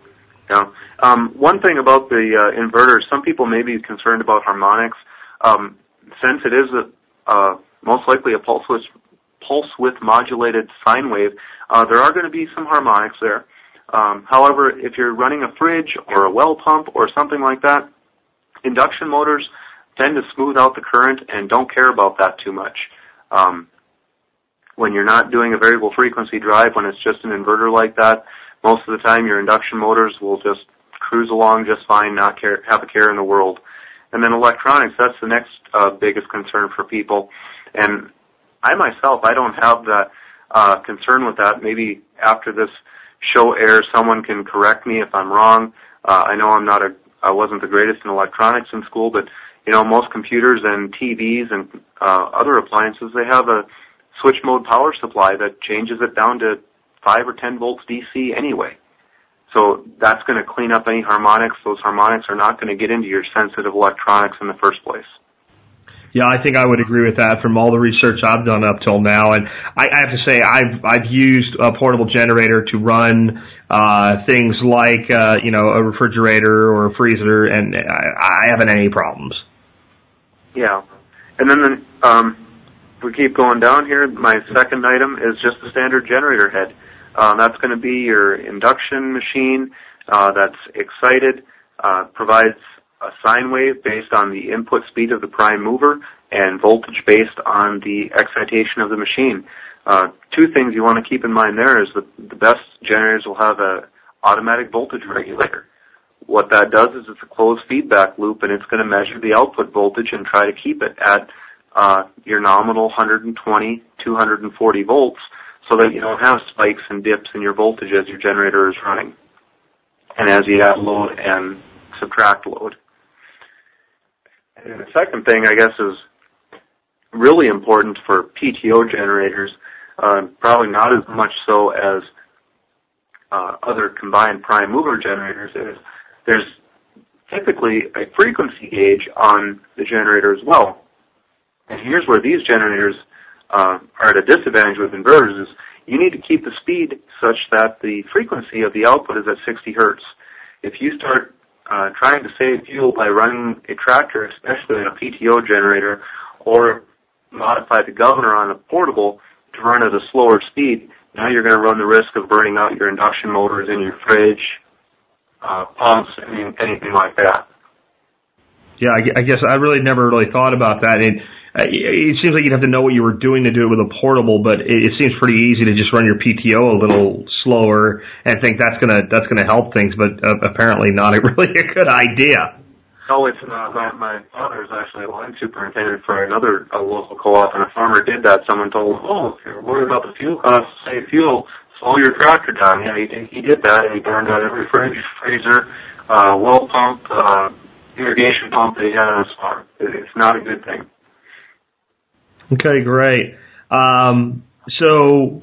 Yeah. Um, one thing about the uh, inverters, some people may be concerned about harmonics. Um, since it is a... Uh, most likely a pulse width, pulse width modulated sine wave, uh, there are going to be some harmonics there. Um, however, if you're running a fridge or a well pump or something like that, induction motors tend to smooth out the current and don't care about that too much. Um, when you're not doing a variable frequency drive, when it's just an inverter like that, most of the time your induction motors will just cruise along just fine, not care, have a care in the world. And then electronics, that's the next uh, biggest concern for people. And I myself, I don't have that uh, concern with that. Maybe after this show airs, someone can correct me if I'm wrong. Uh, I know I'm not a, I wasn't the greatest in electronics in school, but you know, most computers and T Vs and uh, other appliances, they have a switch mode power supply that changes it down to five or ten volts D C anyway. So that's going to clean up any harmonics. Those harmonics are not going to get into your sensitive electronics in the first place. Yeah, I think I would agree with that from all the research I've done up till now. And I, I have to say, I've I've used a portable generator to run uh, things like uh, you know, a refrigerator or a freezer, and I, I haven't any problems. Yeah, and then the, um, we keep going down here. My second item is just the standard generator head. Uh, that's going to be your induction machine uh, that's excited, uh, provides a sine wave based on the input speed of the prime mover and voltage based on the excitation of the machine. Uh, two things you want to keep in mind there is that the best generators will have a automatic voltage regulator. What that does is it's a closed feedback loop, and it's going to measure the output voltage and try to keep it at uh, your nominal one hundred twenty, two hundred forty volts, so that you don't have spikes and dips in your voltage as your generator is running, and as you add load and subtract load. And the second thing, I guess, is really important for P T O generators, uh, probably not as much so as uh, other combined prime mover generators, is there's typically a frequency gauge on the generator as well. And here's where these generators uh, are at a disadvantage with inverters, is you need to keep the speed such that the frequency of the output is at sixty hertz. If you start Uh, trying to save fuel by running a tractor, especially in a P T O generator, or modify the governor on a portable to run at a slower speed, now you're going to run the risk of burning out your induction motors in your fridge, uh, pumps, I mean, anything like that. Yeah, I, I guess I really never really thought about that. It, it seems like you'd have to know what you were doing to do it with a portable, but it, it seems pretty easy to just run your P T O a little slower and think that's gonna that's gonna help things, but uh, apparently not a, really a good idea. No, it's not. My, my father is actually a line superintendent for another a local co-op, and a farmer did that. Someone told him, oh, if you're worried about the fuel costs, save fuel, slow your tractor down. Yeah, he, he did that, and he burned out every fridge, freezer, uh, well pump, uh, irrigation pump that he had on his farm. It, it's not a good thing. Okay, great. Um, so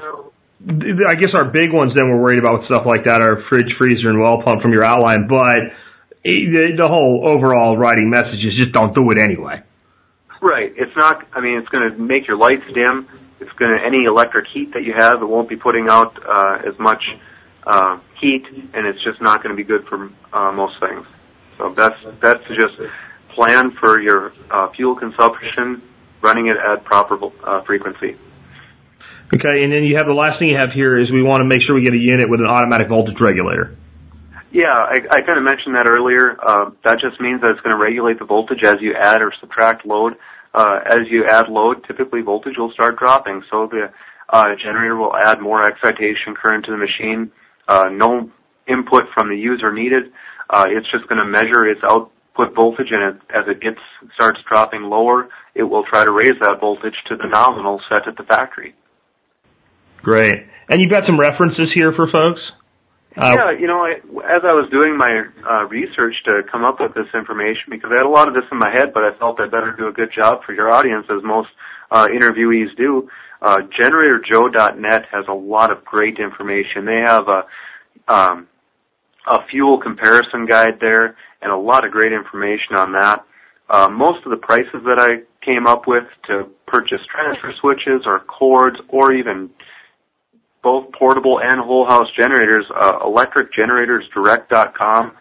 I guess our big ones then we're worried about with stuff like that are fridge, freezer, and well pump from your outline, but... The, the whole overall writing message is just don't do it anyway. Right. It's not, I mean, it's going to make your lights dim. It's going to, any electric heat that you have, it won't be putting out uh, as much uh, heat, and it's just not going to be good for uh, most things. So that's, that's just plan for your uh, fuel consumption, running it at proper uh, frequency. Okay, and then you have the last thing you have here is we want to make sure we get a unit with an automatic voltage regulator. Yeah, I, I kind of mentioned that earlier. Uh, that just means that it's going to regulate the voltage as you add or subtract load. Uh, as you add load, typically voltage will start dropping, so the uh, generator will add more excitation current to the machine. Uh, no input from the user needed. Uh, it's just going to measure its output voltage, and it, as it gets starts dropping lower, it will try to raise that voltage to the nominal set at the factory. Great. And you've got some references here for folks? Uh, yeah, you know, I, as I was doing my uh, research to come up with this information, because I had a lot of this in my head, but I felt I'd better do a good job for your audience, as most uh, interviewees do, uh, Generator Joe dot net has a lot of great information. They have a, um, a fuel comparison guide there and a lot of great information on that. Uh, most of the prices that I came up with to purchase transfer switches or cords or even both portable and whole house generators, uh, electric generators direct dot com.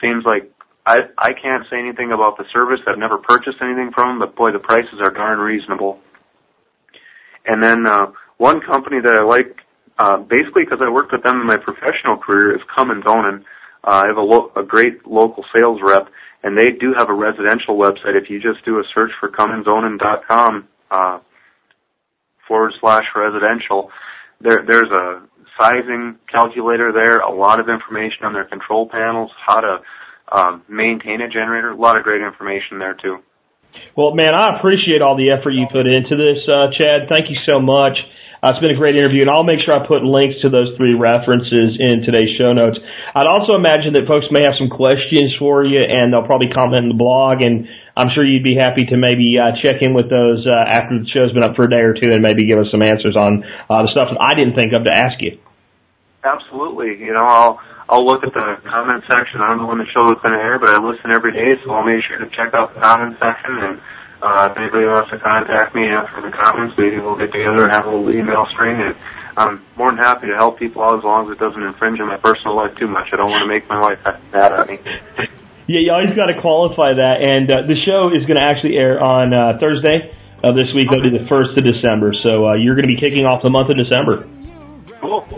Seems like I, I can't say anything about the service. I've never purchased anything from them, but boy, the prices are darn reasonable. And then uh, one company that I like, uh, basically because I worked with them in my professional career, is Cummins Onan. Uh, I have a, lo- a great local sales rep, and they do have a residential website. If you just do a search for Cummins Onan dot com uh, forward slash residential, There, there's a sizing calculator there, a lot of information on their control panels, how to uh, maintain a generator, a lot of great information there too. Well, man, I appreciate all the effort you put into this, uh, Chad. Thank you so much. Uh, it's been a great interview, and I'll make sure I put links to those three references in today's show notes. I'd also imagine that folks may have some questions for you, and they'll probably comment in the blog, and I'm sure you'd be happy to maybe uh, check in with those uh, after the show's been up for a day or two and maybe give us some answers on uh, the stuff that I didn't think of to ask you. Absolutely. You know, I'll I'll look at the comment section. I don't know when the show is going to air, but I listen every day, so I'll make sure to check out the comment section, and Uh, if anybody wants to contact me after the comments, maybe we'll get together and have a little email string, and I'm more than happy to help people out as long as it doesn't infringe on my personal life too much. I don't want to make my wife mad at me. Yeah, you always got to qualify that, and uh, the show is going to actually air on uh, Thursday of this week. Okay. That'll be the first of December, so uh, you're going to be kicking off the month of December. Cool.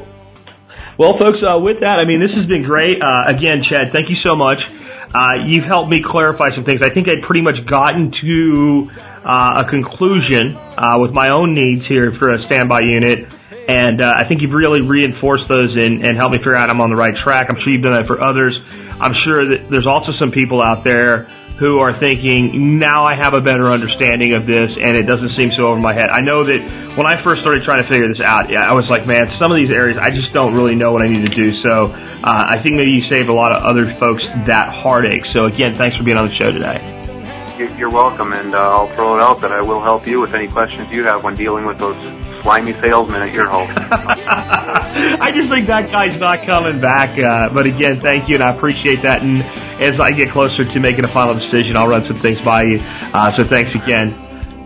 Well, folks, uh, with that, I mean, this has been great. Uh, again, Chad, thank you so much. Uh, you've helped me clarify some things. I think I'd pretty much gotten to uh, a conclusion uh, with my own needs here for a standby unit, and uh, I think you've really reinforced those and, and helped me figure out I'm on the right track. I'm sure you've done that for others. I'm sure that there's also some people out there who are thinking, now I have a better understanding of this, and it doesn't seem so over my head. I know that when I first started trying to figure this out, yeah, I was like, man, some of these areas, I just don't really know what I need to do. So uh, I think maybe you saved a lot of other folks that heartache. So, again, thanks for being on the show today. You're welcome, and uh, I'll throw it out that I will help you with any questions you have when dealing with those slimy salesmen at your home. I just think that guy's not coming back. Uh, but, again, thank you, and I appreciate that. And as I get closer to making a final decision, I'll run some things by you. Uh, so thanks again.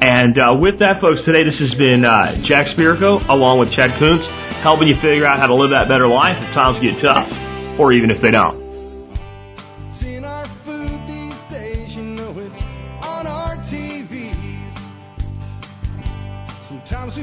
And uh, with that, folks, today this has been uh, Jack Spirko along with Chad Kuntz, helping you figure out how to live that better life if times get tough or even if they don't. Sometimes we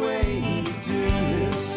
way to do this.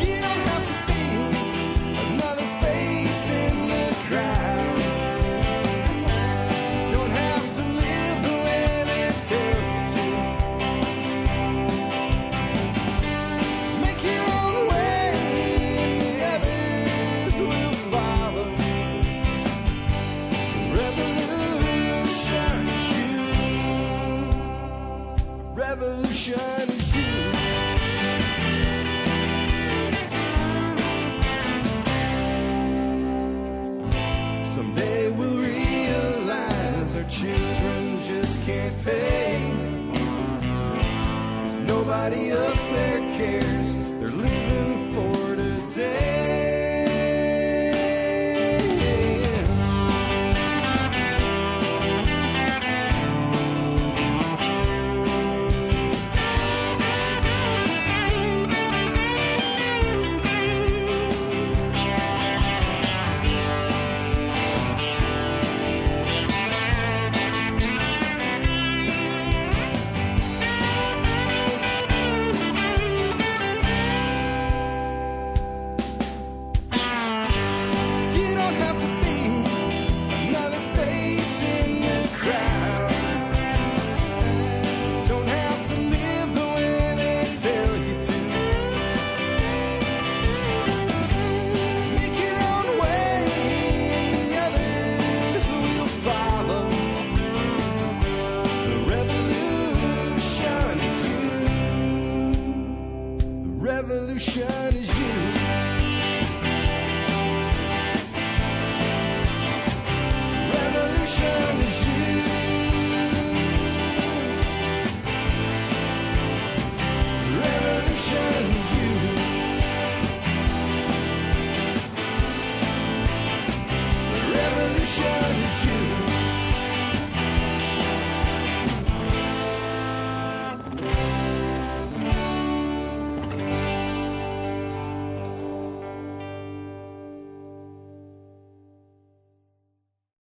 You don't have to be another face in the crowd. You don't have to live the way they tell you to. Make your own way and the others will follow. Revolution is you. Revolution is you. Someday we'll realize our children just can't pay. There's nobody up there cares.